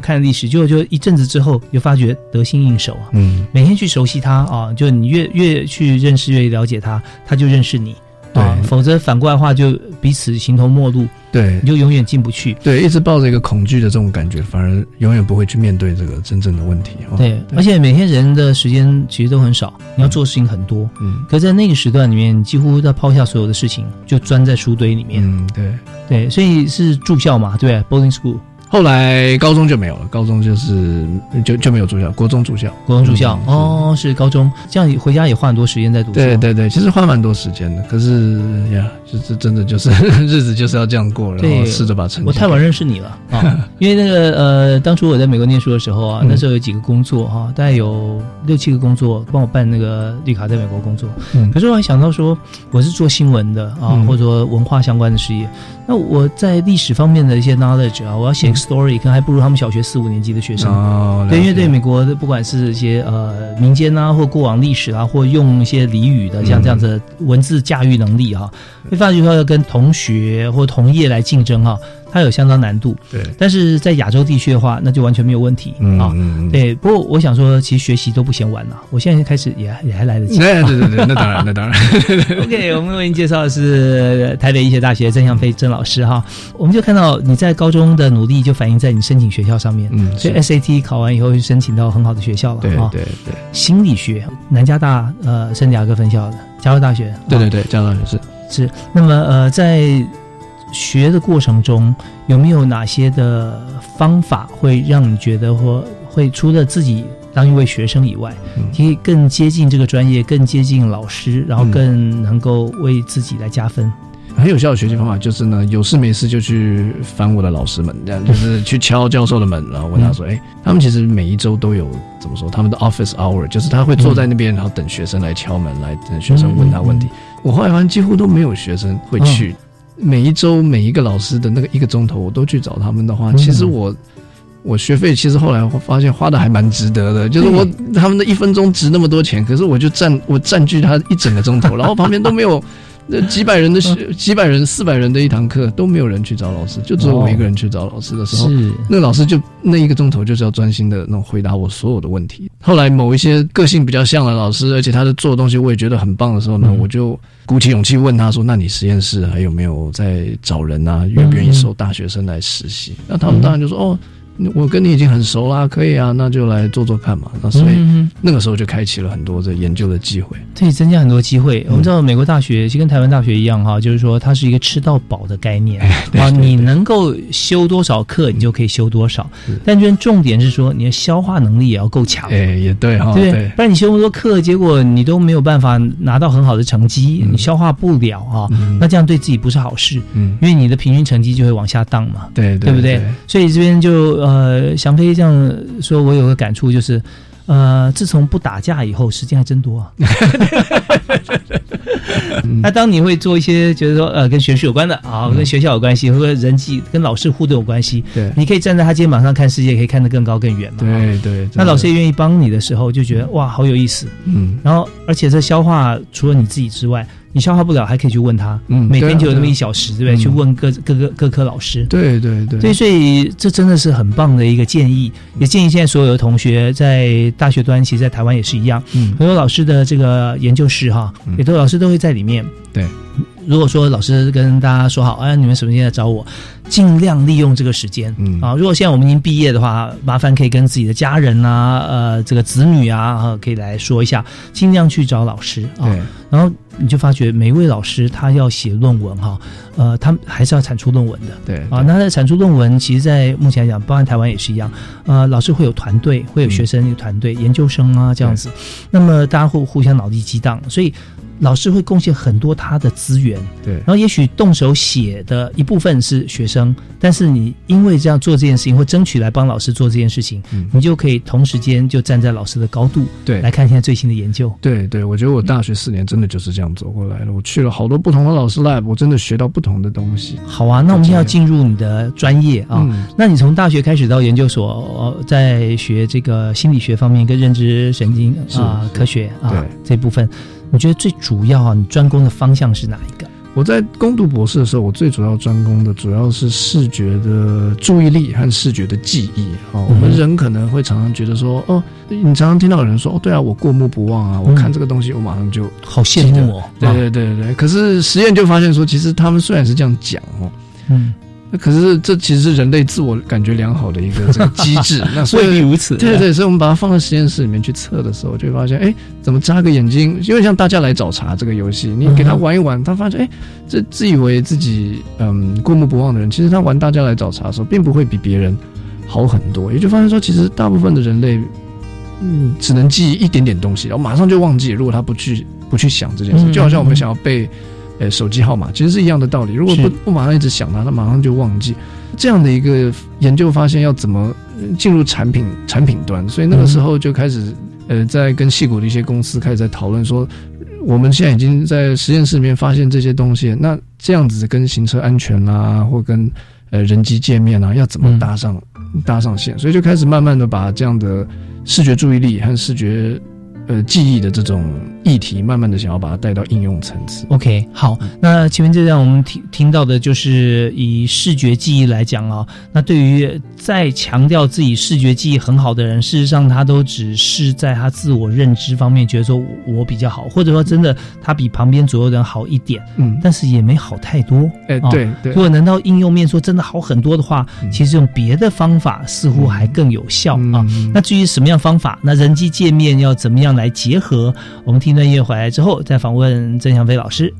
看历史，就一阵子之后，就发觉得心应手啊，每天去熟悉它啊，就你越去认识，越了解它，它就认识你啊，否则反过来的话，就彼此形同陌路，对，你就永远进不去，对，一直抱着一个恐惧的这种感觉，反而永远不会去面对这个真正的问题啊，对，而且每天人的时间其实都很少，你要做事情很多，可在那个时段里面，你几乎要抛下所有的事情，就钻在书堆里面，对，所以是住校嘛，对 ，boarding school。后来高中就没有了，高中就没有住校，国中住校、哦，是高中，这样回家也花很多时间在读书。对，其实花蛮多时间的，可是呀，就是真的就是日子就是要这样过，然后试着把成绩。我太晚认识你了啊，因为那个当初我在美国念书的时候啊，那时候有几个工作啊，大概有6-7个工作帮我办那个绿卡在美国工作，可是我还想到说我是做新闻的啊，或者说文化相关的事业，那我在历史方面的一些 knowledge 啊，我要写story 可能还不如他们小学4-5年级的学生，对，因为对美国的不管是一些民间啊，或过往历史啊，或用一些俚语的像这样子文字驾驭能力啊，会发觉说要跟同学或同业来竞争啊，它有相当难度。对，但是在亚洲地区的话，那就完全没有问题啊。对，不过我想说，其实学习都不嫌晚了，我现在开始也还来得及。对，那当然，那当然。OK， 我们为您介绍的是台北医学大学郑向飞郑老师哈，我们就看到你在高中的努力就反映在你申请学校上面，所以 SAT 考完以后就申请到很好的学校了。对，心理学，南加大圣地亚哥分校的加州大学。对，加州大学是。那么在学的过程中，有没有哪些的方法会让你觉得或会除了自己当一位学生以外，可以更接近这个专业，更接近老师，然后更能够为自己来加分？很有效的学习方法就是呢，有事没事就去翻我的老师们，这样就是去敲教授的门，然后问他说：“哎，他们其实每一周都有怎么说他们的 office hour， 就是他会坐在那边，然后等学生来敲门，来等学生问他问题。”我后来发现几乎都没有学生会去。每一周每一个老师的那个1个钟头，我都去找他们的话，其实我学费其实后来我发现花的还蛮值得的，就是他们的1分钟值那么多钱，可是我占据他1整个钟头，然后旁边都没有。几百人400人的一堂课都没有人去找老师，就只有我一个人去找老师的时候，那老师就那1个钟头就是要专心的那种回答我所有的问题。后来某一些个性比较像的老师，而且他的做的东西我也觉得很棒的时候呢，我就鼓起勇气问他说，那你实验室还有没有在找人啊，愿不愿意收大学生来实习？那他们当然就说，我跟你已经很熟啦，可以啊，那就来做做看嘛。那所以那个时候就开启了很多的研究的机会，对，增加很多机会。我们知道美国大学就跟台湾大学一样哈，就是说它是一个吃到饱的概念啊，你能够修多少课，你就可以修多少。但这重点是说你的消化能力也要够强，也对哈，对，不然你修那么多课，结果你都没有办法拿到很好的成绩，你消化不了啊，那这样对自己不是好事，因为你的平均成绩就会往下荡嘛，对不对？所以这边就。翔飞这样说，我有个感触就是，自从不打架以后，时间还真多啊。那当你会做一些觉得说跟学术有关的啊，跟学校有关系，或者人际跟老师互动有关系，对，你可以站在他肩膀上看世界，可以看得更高更远嘛。对，那老师也愿意帮你的时候，就觉得哇，好有意思。然后而且这消化除了你自己之外。你消化不了，还可以去问他。每天就有那么1小时，对不对？去问各科老师。对。对，所以这真的是很棒的一个建议，也建议现在所有的同学在大学端，其实在台湾也是一样。很多老师的这个研究室哈，也都老师都会在里面。对。如果说老师跟大家说好，哎，你们什么时间来找我，尽量利用这个时间。啊，如果现在我们已经毕业的话，麻烦可以跟自己的家人啊，这个子女啊，可以来说一下，尽量去找老师啊。然后你就发觉每一位老师他要写论文哈，他还是要产出论文的。对啊，那在产出论文，其实在目前来讲，包含台湾也是一样。老师会有团队，会有学生有团队，研究生啊这样子。那么大家会互相脑力激荡，所以。老师会贡献很多他的资源，对，然后也许动手写的一部分是学生。生，但是你因为这样做这件事情，或争取来帮老师做这件事情，你就可以同时间就站在老师的高度，对，来看现在最新的研究。对对，我觉得我大学4年真的就是这样走过来了，我去了好多不同的老师 lab， 我真的学到不同的东西。好啊，那我们现在要进入你的专业啊，那你从大学开始到研究所，在学这个心理学方面跟认知神经啊科学啊这部分，你觉得最主要啊，你专攻的方向是哪一个？我在攻读博士的时候，我最主要专攻的主要是视觉的注意力和视觉的记忆。我们人可能会常常觉得说，哦，你常常听到有人说，哦，对啊，我过目不忘啊，我看这个东西，我马上就好羡慕哦。对对对对，可是实验就发现说，其实他们虽然是这样讲哦，可是这其实是人类自我感觉良好的一个这个机制。那所以未必如此。对对，所以我们把它放到实验室里面去测的时候，就会发现，哎，怎么眨个眼睛？因为像大家来找茬这个游戏，你给他玩一玩，他发现，哎，这自以为自己过目不忘的人，其实他玩大家来找茬的时候，并不会比别人好很多。也就发现说，其实大部分的人类，只能记忆一点点东西，然后马上就忘记。如果他不去想这件事，就好像我们想要背。手机号码其实是一样的道理，如果不马上一直想它，它马上就忘记。这样的一个研究发现，要怎么进入产品端，所以那个时候就开始在跟矽谷的一些公司开始在讨论说，我们现在已经在实验室里面发现这些东西，那这样子跟行车安全啦，或跟人机界面啊，要怎么搭上线，所以就开始慢慢的把这样的视觉注意力和视觉记忆的这种议题，慢慢的想要把它带到应用层次。 OK， 好，那前面这段我们听到的就是以视觉记忆来讲啊，那对于再强调自己视觉记忆很好的人，事实上他都只是在他自我认知方面觉得说我比较好，或者说真的他比旁边左右的人好一点，但是也没好太多。对对，如果能到应用面说真的好很多的话，其实用别的方法似乎还更有效啊。那至于什么样方法，那人机界面要怎么样来结合，我们听段音乐回来之后再访问郑祥飞老师。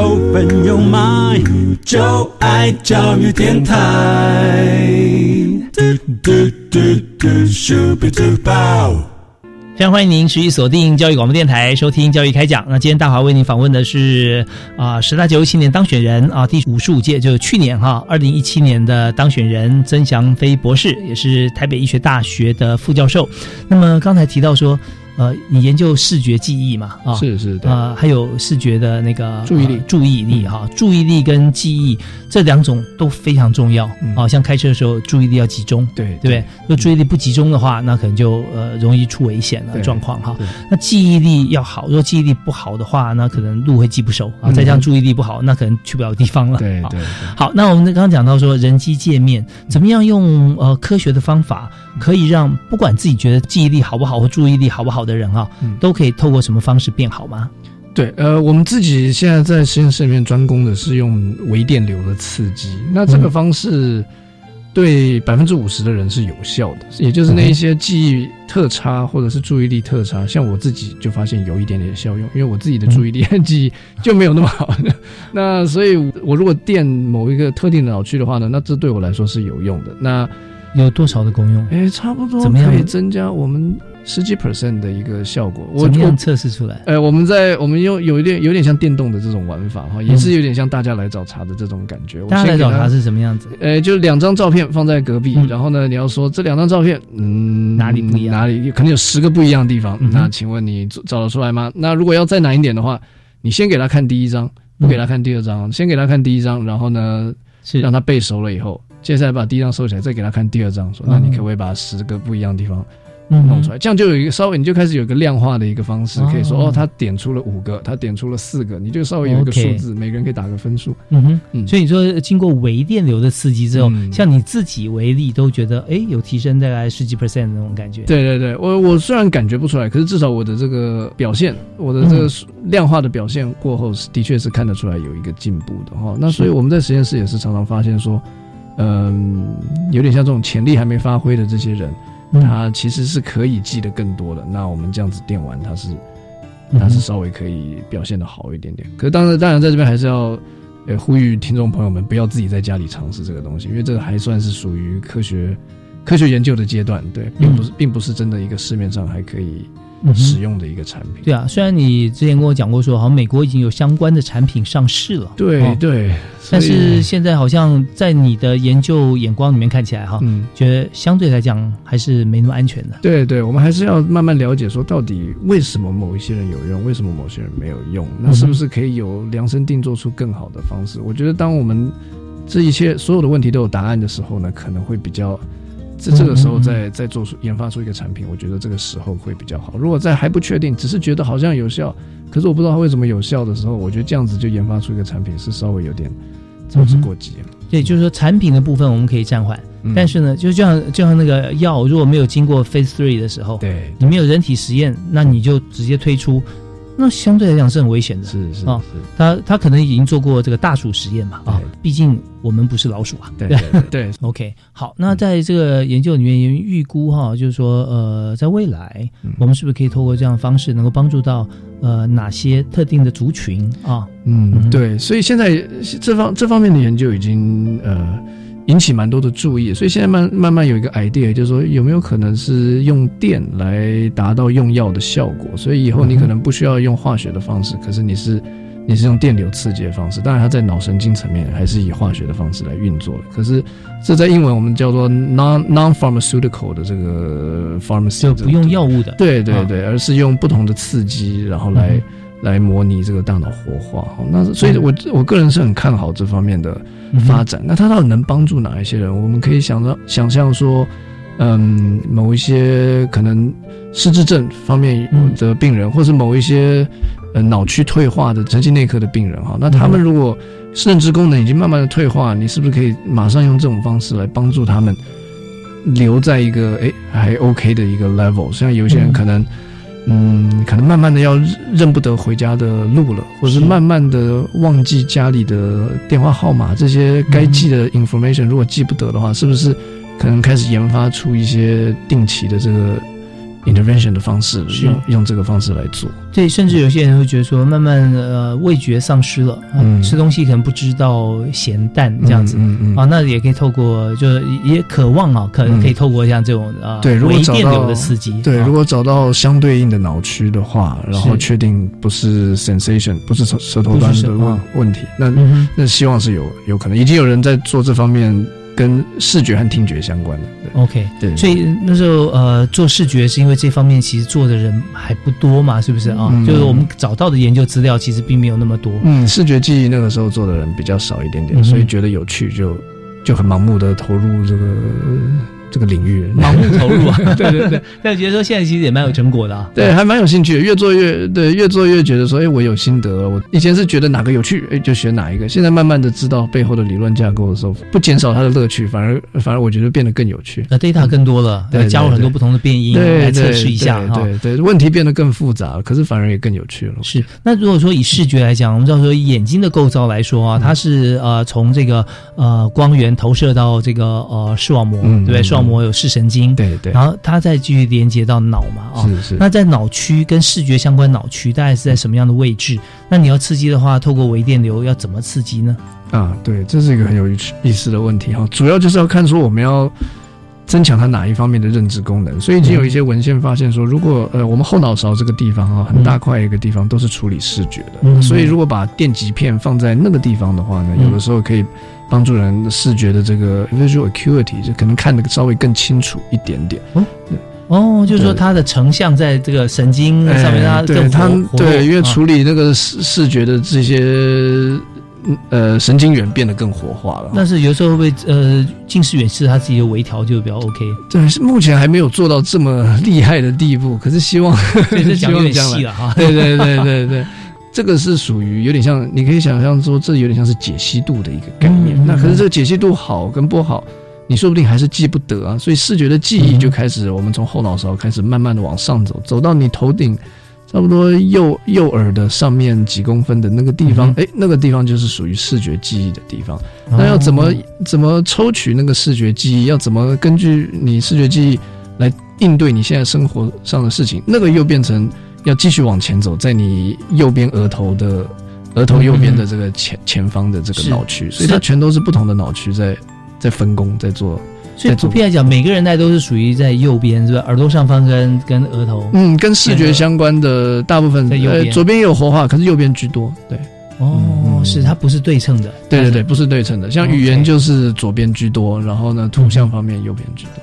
Open your mind， 就爱教育电台。非常欢迎您持续锁定教育广播电台，收听教育开讲。那今天大华为您访问的是10大9青年当选人第55届，就是去年2017年的当选人曾祥飞博士，也是台北医学大学的副教授。那么刚才提到说你研究视觉记忆嘛，是对，还有视觉的那个注意力注意力跟记忆这两种都非常重要像开车的时候注意力要集中，对，如果注意力不集中的话，那可能就容易出危险的状况那记忆力要好，如果记忆力不好的话，那可能路会记不熟再加上注意力不好，那可能去不了地方了。对，好，那我们刚刚讲到说人机界面怎么样用科学的方法，可以让不管自己觉得记忆力好不好或注意力好不好的人都可以透过什么方式变好吗？对，我们自己现在在实验室里面专攻的是用微电流的刺激，那这个方式对50%的人是有效的，也就是那一些记忆特差或者是注意力特差，像我自己就发现有一点点效用，因为我自己的注意力和记忆就没有那么好那所以我如果电某一个特定的脑区的话呢，那这对我来说是有用的。那有多少的功用？差不多可以增加我们10%-几% 的一个效果。怎么样测试出来？我们用有点像电动的这种玩法也是有点像大家来找茬的这种感觉。大家来找茬是什么样子？就2张照片放在隔壁，然后呢，你要说这2张照片，哪里不一样？哪里可能有10个不一样的地方。那请问你找得出来吗？那如果要再难一点的话，你先给他看第1张，不给他看第2张，先给他看第1张，然后呢，让他背熟了以后，接下来把第1张收起来，再给他看第2张，说那你可不可以把10个不一样的地方弄出来？这样就有一个稍微，你就开始有一个量化的一个方式，可以说他点出了5个，他点出了4个，你就稍微有一个数字，每个人可以打个分数。所以你说经过微电流的刺激之后，像你自己为例都觉得有提升大概10%-几% 那种感觉。对，我虽然感觉不出来，可是至少我的这个表现，我的这个量化的表现过后，的确是看得出来有一个进步的那所以我们在实验室也是常常发现说，有点像这种潜力还没发挥的这些人，它其实是可以记得更多的。那我们这样子电玩，它是稍微可以表现得好一点点。可是当然在这边还是要呼吁听众朋友们不要自己在家里尝试这个东西，因为这个还算是属于科学研究的阶段，对，并不是真的一个市面上还可以使用的一个产品。对啊，虽然你之前跟我讲过说好像美国已经有相关的产品上市了，对对，但是现在好像在你的研究眼光里面看起来哈，觉得相对来讲还是没那么安全的。对对，我们还是要慢慢了解说到底为什么某一些人有用，为什么某些人没有用，那是不是可以有量身定做出更好的方式。我觉得当我们这一切所有的问题都有答案的时候呢，可能会比较这个时候再做出研发出一个产品，我觉得这个时候会比较好。如果在还不确定，只是觉得好像有效，可是我不知道它为什么有效的时候，我觉得这样子就研发出一个产品是稍微有点操之过急了。对，就是说产品的部分我们可以暂缓，但是呢，就像那个药，如果没有经过 Phase 3 的时候，对，你没有人体实验，那你就直接推出。那相对来讲是很危险的，是啊、哦，他可能已经做过这个大鼠实验嘛，啊，毕竟我们不是老鼠啊，对 ，OK， 好，那在这个研究里面也预估哈，就是说在未来我们是不是可以透过这样的方式能够帮助到哪些特定的族群啊？对，所以现在这方面的研究已经引起蛮多的注意，所以现在慢慢有一个 idea， 就是说有没有可能是用电来达到用药的效果，所以以后你可能不需要用化学的方式，可是你是用电流刺激的方式，当然它在脑神经层面还是以化学的方式来运作的，可是这在英文我们叫做 non-pharmaceutical 的这个 pharmacy， 就不用药物的，对对对，而是用不同的刺激然后来模拟这个大脑活化。那所以我个人是很看好这方面的发展。那它到底能帮助哪一些人？我们可以想象说，某一些可能失智症方面的病人，或是某一些脑区退化的神经内科的病人哈，那他们如果认知功能已经慢慢的退化，你是不是可以马上用这种方式来帮助他们留在一个还 OK 的一个 level？ 像有些人可能。可能慢慢的要认不得回家的路了，或者是慢慢的忘记家里的电话号码，这些该记的 information 如果记不得的话，是不是可能开始研发出一些定期的这个 intervention 的方式，用这个方式来做。对，甚至有些人会觉得说慢慢味觉丧失了，吃东西可能不知道咸淡这样子，那也可以透过就是也渴望啊，可以透过像这种微电流的刺激。对，如果找到相对应的脑区的话，然后确定不是 sensation， 不是舌头端的问题，那希望是有可能已经有人在做这方面。跟视觉和听觉相关的 ，OK， 对，所以那时候做视觉是因为这方面其实做的人还不多嘛，是不是啊？就是我们找到的研究资料其实并没有那么多，视觉记忆那个时候做的人比较少一点点，所以觉得有趣就很盲目的投入这个领域，盲目投入啊，对对对。但觉得说现在其实也蛮有成果的啊，对，还蛮有兴趣的，越做越觉得说，我有心得了。我以前是觉得哪个有趣，就学哪一个。现在慢慢的知道背后的理论架构的时候，不减少它的乐趣，反而我觉得变得更有趣。data 更多了，加入很多不同的变因来测试一下哈。对，问题变得更复杂，可是反而也更有趣了。是。那如果说以视觉来讲，我们知道说眼睛的构造来说啊，它是从这个光源投射到这个视网膜，对不对？视网膜有视神经，对对，然后它再继续连接到脑嘛，是。那在脑区跟视觉相关脑区大概是在什么样的位置？那你要刺激的话，透过微电流要怎么刺激呢？啊，对，这是一个很有意思的问题哈，主要就是要看说我们要增强它哪一方面的认知功能。所以已经有一些文献发现说，如果我们后脑勺这个地方哈，很大块一个地方都是处理视觉的，所以如果把电极片放在那个地方的话呢，有的时候可以。帮助人的视觉的这个 visual acuity 就可能看得稍微更清楚一点点。就是说它的成像在这个神经上面，它因为处理那个视觉的这些神经元变得更活化了。但是有时候会近视远视它自己的微调就比较 OK。对，目前还没有做到这么厉害的地步，可是希望。对，这讲有点细了哈。对。这个是属于有点像，你可以想象说，这有点像是解析度的一个概念。那可是这个解析度好跟不好，你说不定还是记不得啊。所以视觉的记忆就开始，我们从后脑勺开始慢慢的往上走，走到你头顶差不多右耳的上面几公分的那个地方，那个地方就是属于视觉记忆的地方。那要怎么抽取那个视觉记忆？要怎么根据你视觉记忆来应对你现在生活上的事情？那个又变成。要继续往前走，在你右边额头右边的这个前方的这个脑区，所以它全都是不同的脑区在分工在做。所以普遍来讲，每个人大概都是属于在右边，是吧？耳朵上方跟额头，跟视觉相关的大部分在右边，左边也有活化，可是右边居多。对，哦，是它不是对称的。对对对，不是对称的。像语言就是左边居多，然后呢，图像方面右边居多。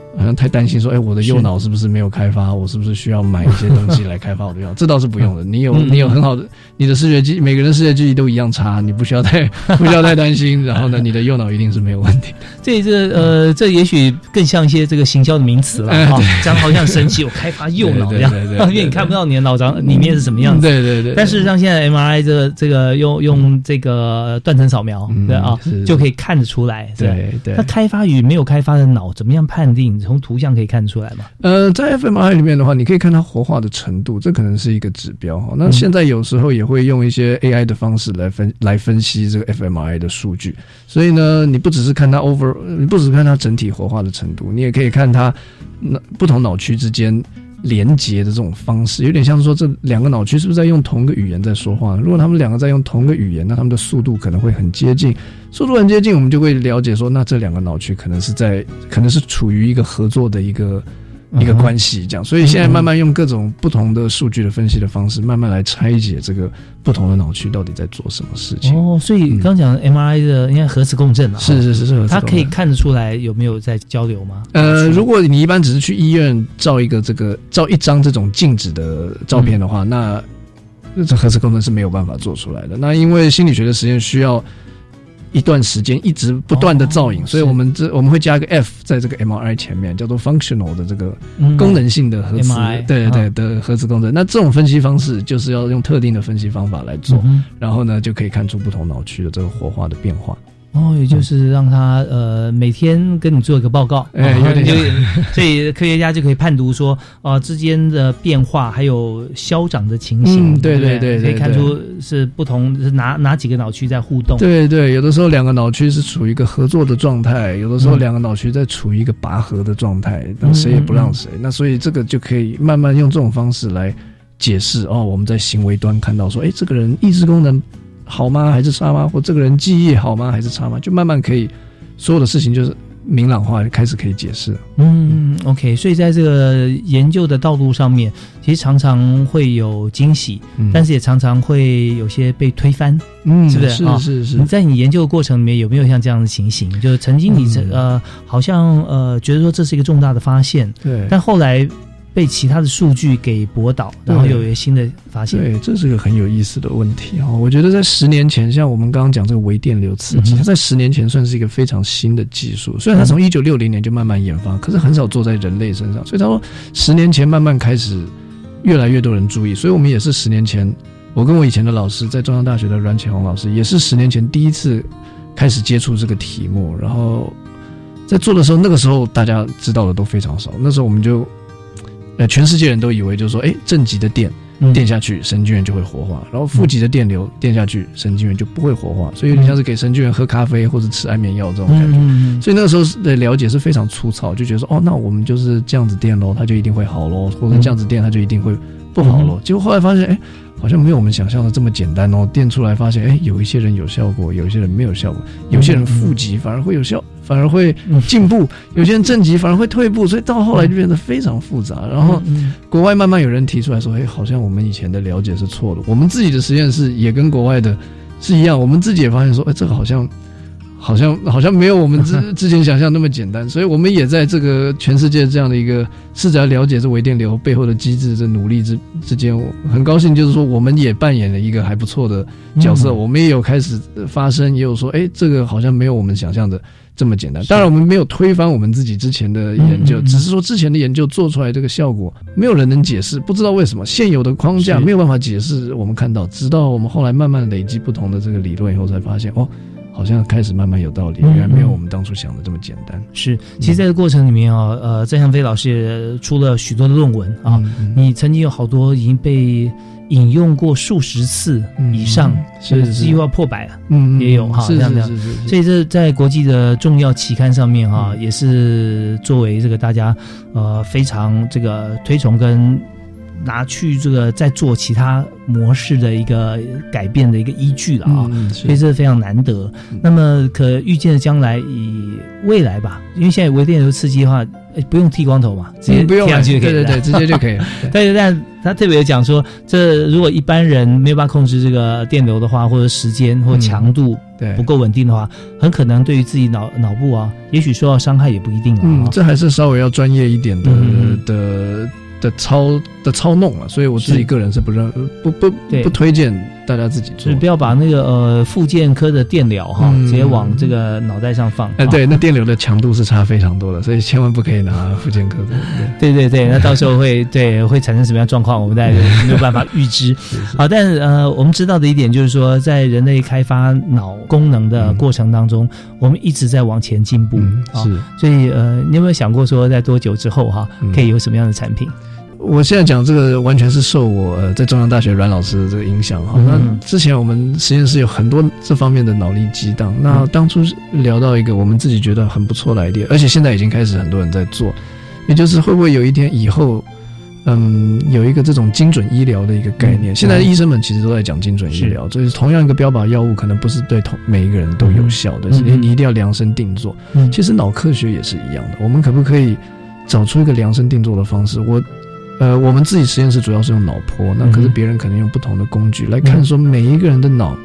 好像太担心说，哎，我的右脑是不是没有开发？我是不是需要买一些东西来开发我的右脑？这倒是不用的。你有很好的，你的视觉记忆，每个人的视觉记忆都一样差，你不需要太担心。然后呢，你的右脑一定是没有问题的。这也许更像一些这个行销的名词了哈，讲好像神奇，我开发右脑这样，因为你看不到你的脑长里面是什么样子。对对对。但是像现在 MRI 这个用这个断层扫描，对啊，就可以看得出来。对对。那开发与没有开发的脑怎么样判定？从图像可以看出来吗？在 fMRI 里面的话，你可以看它活化的程度，这可能是一个指标。那现在有时候也会用一些 AI 的方式来分析这个 fMRI 的数据。所以呢，你不只是看它你不只是看它整体活化的程度，你也可以看它不同脑区之间连接的这种方式，有点像是说这两个脑区是不是在用同一个语言在说话。如果他们两个在用同一个语言，那他们的速度可能会很接近，我们就会了解说，那这两个脑区可能是处于一个合作的一个关系这样。所以现在慢慢用各种不同的数据的分析的方式，慢慢来拆解这个不同的脑区到底在做什么事情。哦，所以刚讲 MRI 的应该核磁共振了，是，它可以看得出来有没有在交流吗？如果你一般只是去医院照一张这种静止的照片的话，那这核磁共振是没有办法做出来的。那因为心理学的实验需要一段时间一直不断的造影，所以我们会加一个 F 在这个 MRI 前面，叫做 functional 的这个功能性的核磁，对的核磁共振。那这种分析方式就是要用特定的分析方法来做，然后呢就可以看出不同脑区的这个活化的变化。哦，也就是让他每天跟你做一个报告，所以科学家就可以判读说之间的变化还有消长的情形。对，可以看出是不同是哪几个脑区在互动。对对，有的时候两个脑区是处于一个合作的状态，有的时候两个脑区在处于一个拔河的状态，那谁也不让谁。那所以这个就可以慢慢用这种方式来解释我们在行为端看到说，这个人意识功能好吗还是差吗，或这个人记忆好吗还是差吗，就慢慢可以所有的事情就是明朗化，开始可以解释。OK， 所以在这个研究的道路上面，其实常常会有惊喜，但是也常常会有些被推翻，是不是？是。你在你研究的过程里面有没有像这样的情形？就是曾经你好像觉得说这是一个重大的发现，对，但后来被其他的数据给驳倒，然后有一个新的发现。对，这是个很有意思的问题。我觉得在10年前，像我们刚刚讲这个微电流刺激，它在10年前算是一个非常新的技术，虽然它从1960年就慢慢研发，可是很少做在人类身上。所以他说10年前慢慢开始越来越多人注意，所以我们也是10年前，我跟我以前的老师在中央大学的阮潜宏老师也是10年前第一次开始接触这个题目，然后在做的时候，那个时候大家知道的都非常少，那时候我们就全世界人都以为就是说，正极的电电下去，神经元就会活化，然后负极的电流电下去，神经元就不会活化，所以有点像是给神经元喝咖啡或者吃安眠药这种感觉。所以那个时候的了解是非常粗糙，就觉得说，那我们就是这样子电咯，它就一定会好咯，或者这样子电它就一定会不好咯。结果后来发现，好像没有我们想象的这么简单哦。电出来发现，有一些人有效果，有一些人没有效果，有些人负极反而会有效，反而会进步，有些人正极反而会退步，所以到后来就变得非常复杂。然后国外慢慢有人提出来说，好像我们以前的了解是错的。我们自己的实验室也跟国外的是一样，我们自己也发现说，这个好像没有我们之前想象那么简单，所以我们也在这个全世界这样的一个试着了解这微电流背后的机制这努力之间，很高兴就是说我们也扮演了一个还不错的角色，我们也有开始发声，也有说这个好像没有我们想象的这么简单。当然我们没有推翻我们自己之前的研究，只是说之前的研究做出来这个效果没有人能解释，不知道为什么现有的框架没有办法解释我们看到，直到我们后来慢慢累积不同的这个理论以后才发现，好好像开始慢慢有道理，原来没有我们当初想的这么简单。是，其实在这过程里面啊，詹向飞老师出了许多的论文啊，你曾经有好多已经被引用过数十次以上，是几乎要破百了，也有哈，是。所以这在国际的重要期刊上面哈，也是作为这个大家非常这个推崇跟拿去这个再做其他模式的一个改变的一个依据了啊，所以这是非常难得。那么可预见的将来以未来吧，因为现在微电流刺激的话，不用剃光头嘛，直接贴上去就可以了，对，直接就可以了。但他特别有讲说，这如果一般人没有办法控制这个电流的话，或者时间或强度不够稳定的话，很可能对于自己脑部啊，也许受到伤害也不一定了。这还是稍微要专业一点的操弄了，所以我自己个人是不推荐大家自己做，不要把那个复健科的电疗哈，直接往这个脑袋上放。对，那电流的强度是差非常多的，所以千万不可以拿复健科的。对，那到时候会产生什么样状况，我们大家没有办法预知。好，但是我们知道的一点就是说，在人类开发脑功能的过程当中，我们一直在往前进步。是，所以你有没有想过说，在多久之后哈，可以有什么样的产品？我现在讲这个完全是受我在中央大学阮老师的这个影响哈。那之前我们实验室有很多这方面的脑力激荡，那当初聊到一个我们自己觉得很不错的 idea， 而且现在已经开始很多人在做，也就是会不会有一天以后，有一个这种精准医疗的一个概念。现在医生们其实都在讲精准医疗，所以同样一个标靶药物可能不是对每一个人都有效的，所以你一定要量身定做。其实脑科学也是一样的，我们可不可以找出一个量身定做的方式？我们自己实验室主要是用脑波，那可是别人可能用不同的工具来看，说每一个人的脑，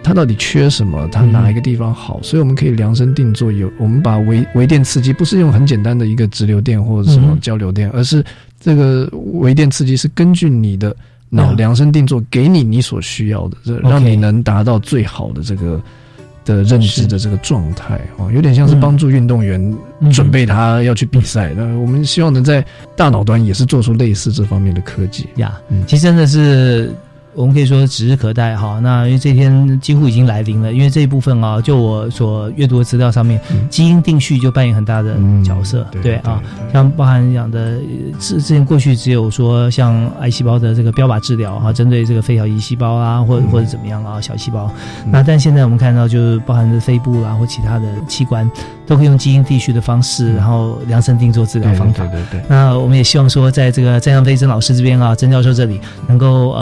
他到底缺什么，他哪一个地方好，所以我们可以量身定做。我们把微电刺激不是用很简单的一个直流电或者什么交流电，而是这个微电刺激是根据你的脑量身定做，给你所需要的，让你能达到最好的这个的认知的这个状态，有点像是帮助运动员准备他要去比赛。那我们希望能在大脑端也是做出类似这方面的科技呀。其实真的是我们可以说指日可待哈。那因为这天几乎已经来临了，因为这一部分啊，就我所阅读的资料上面，基因定序就扮演很大的角色。对，像包含讲的之前过去只有说像癌细胞的这个标靶治疗啊，针对这个非小粒细胞啊，或者怎么样啊，小细胞。那但现在我们看到就是包含着肺部啦或其他的器官，都可以用基因定序的方式，然后量身定做治疗方法。对。那我们也希望说，在这个詹向飞老师这边啊，詹教授这里能够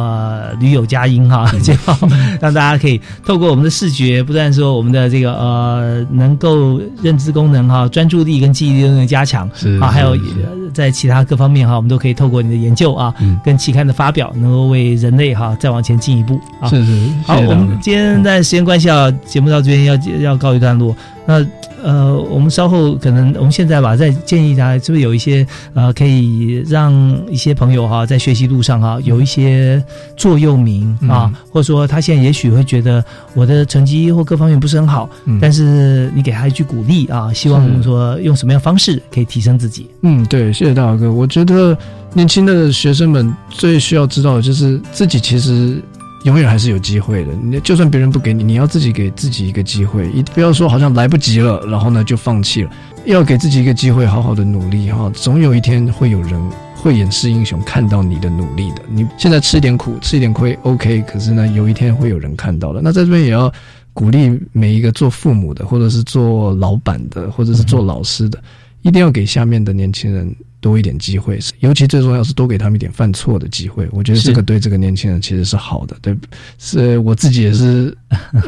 屡有佳音哈，最后让大家可以透过我们的视觉，不但说我们的这个能够认知功能哈，专注力跟记忆力都能加强，啊，还有在其他各方面哈，我们都可以透过你的研究啊，跟期刊的发表，能够为人类哈再往前进一步啊。是。好，我们今天在时间关系啊，节目到这边要告一段落。那我们稍后可能我们现在吧，再建议大家是不是有一些可以让一些朋友哈，在学习路上哈，有一些座右铭啊，或者说他现在也许会觉得我的成绩或各方面不是很好，但是你给他一句鼓励啊，希望我们说用什么样的方式可以提升自己？对，谢谢大哥。我觉得年轻的学生们最需要知道的就是自己其实永远还是有机会的，你就算别人不给你，你要自己给自己一个机会，不要说好像来不及了，然后呢就放弃了，要给自己一个机会，好好的努力哈，总有一天会有人慧眼识英雄，看到你的努力的。你现在吃一点苦，吃一点亏 OK， 可是呢有一天会有人看到的。那在这边也要鼓励每一个做父母的，或者是做老板的，或者是做老师的，一定要给下面的年轻人多一点机会，尤其最重要是多给他们一点犯错的机会。我觉得这个对这个年轻人其实是好的，对，是我自己也是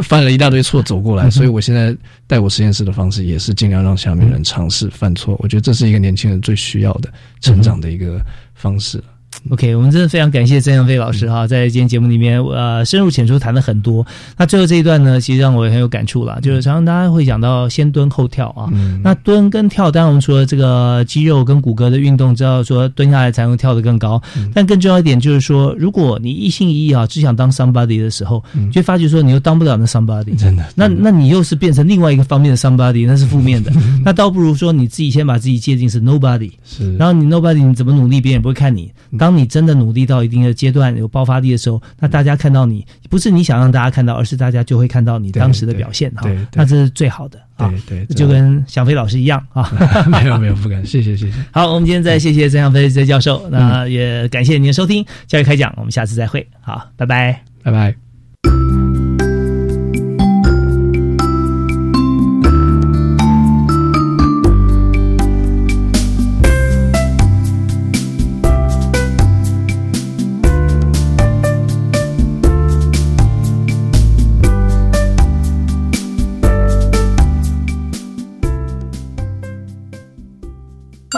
犯了一大堆错走过来，所以我现在带我实验室的方式也是尽量让下面人尝试犯错。我觉得这是一个年轻人最需要的成长的一个方式。OK， 我们真的非常感谢詹向飞老师哈，在今天节目里面深入浅出谈了很多。那最后这一段呢，其实让我也很有感触了，就是常常大家会讲到先蹲后跳啊。那蹲跟跳，当然我们说这个肌肉跟骨骼的运动，知道说蹲下来才能跳得更高。但更重要一点就是说，如果你一心一意啊，只想当 somebody 的时候，就发觉说你又当不了那 somebody， 真的。那你又是变成另外一个方面的 somebody， 那是负面的。那倒不如说你自己先把自己界定是 nobody， 是。然后你 nobody， 你怎么努力别人也不会看你。当当你真的努力到一定的阶段有爆发力的时候，那大家看到你不是你想让大家看到，而是大家就会看到你当时的表现哈，那这是最好的啊，对，就跟翔飞老师一样啊。没有没有，不敢，谢谢谢谢。好，我们今天再谢谢曾翔飞曾教授，那也感谢您的收听，教育开讲，我们下次再会，好，拜拜，拜拜。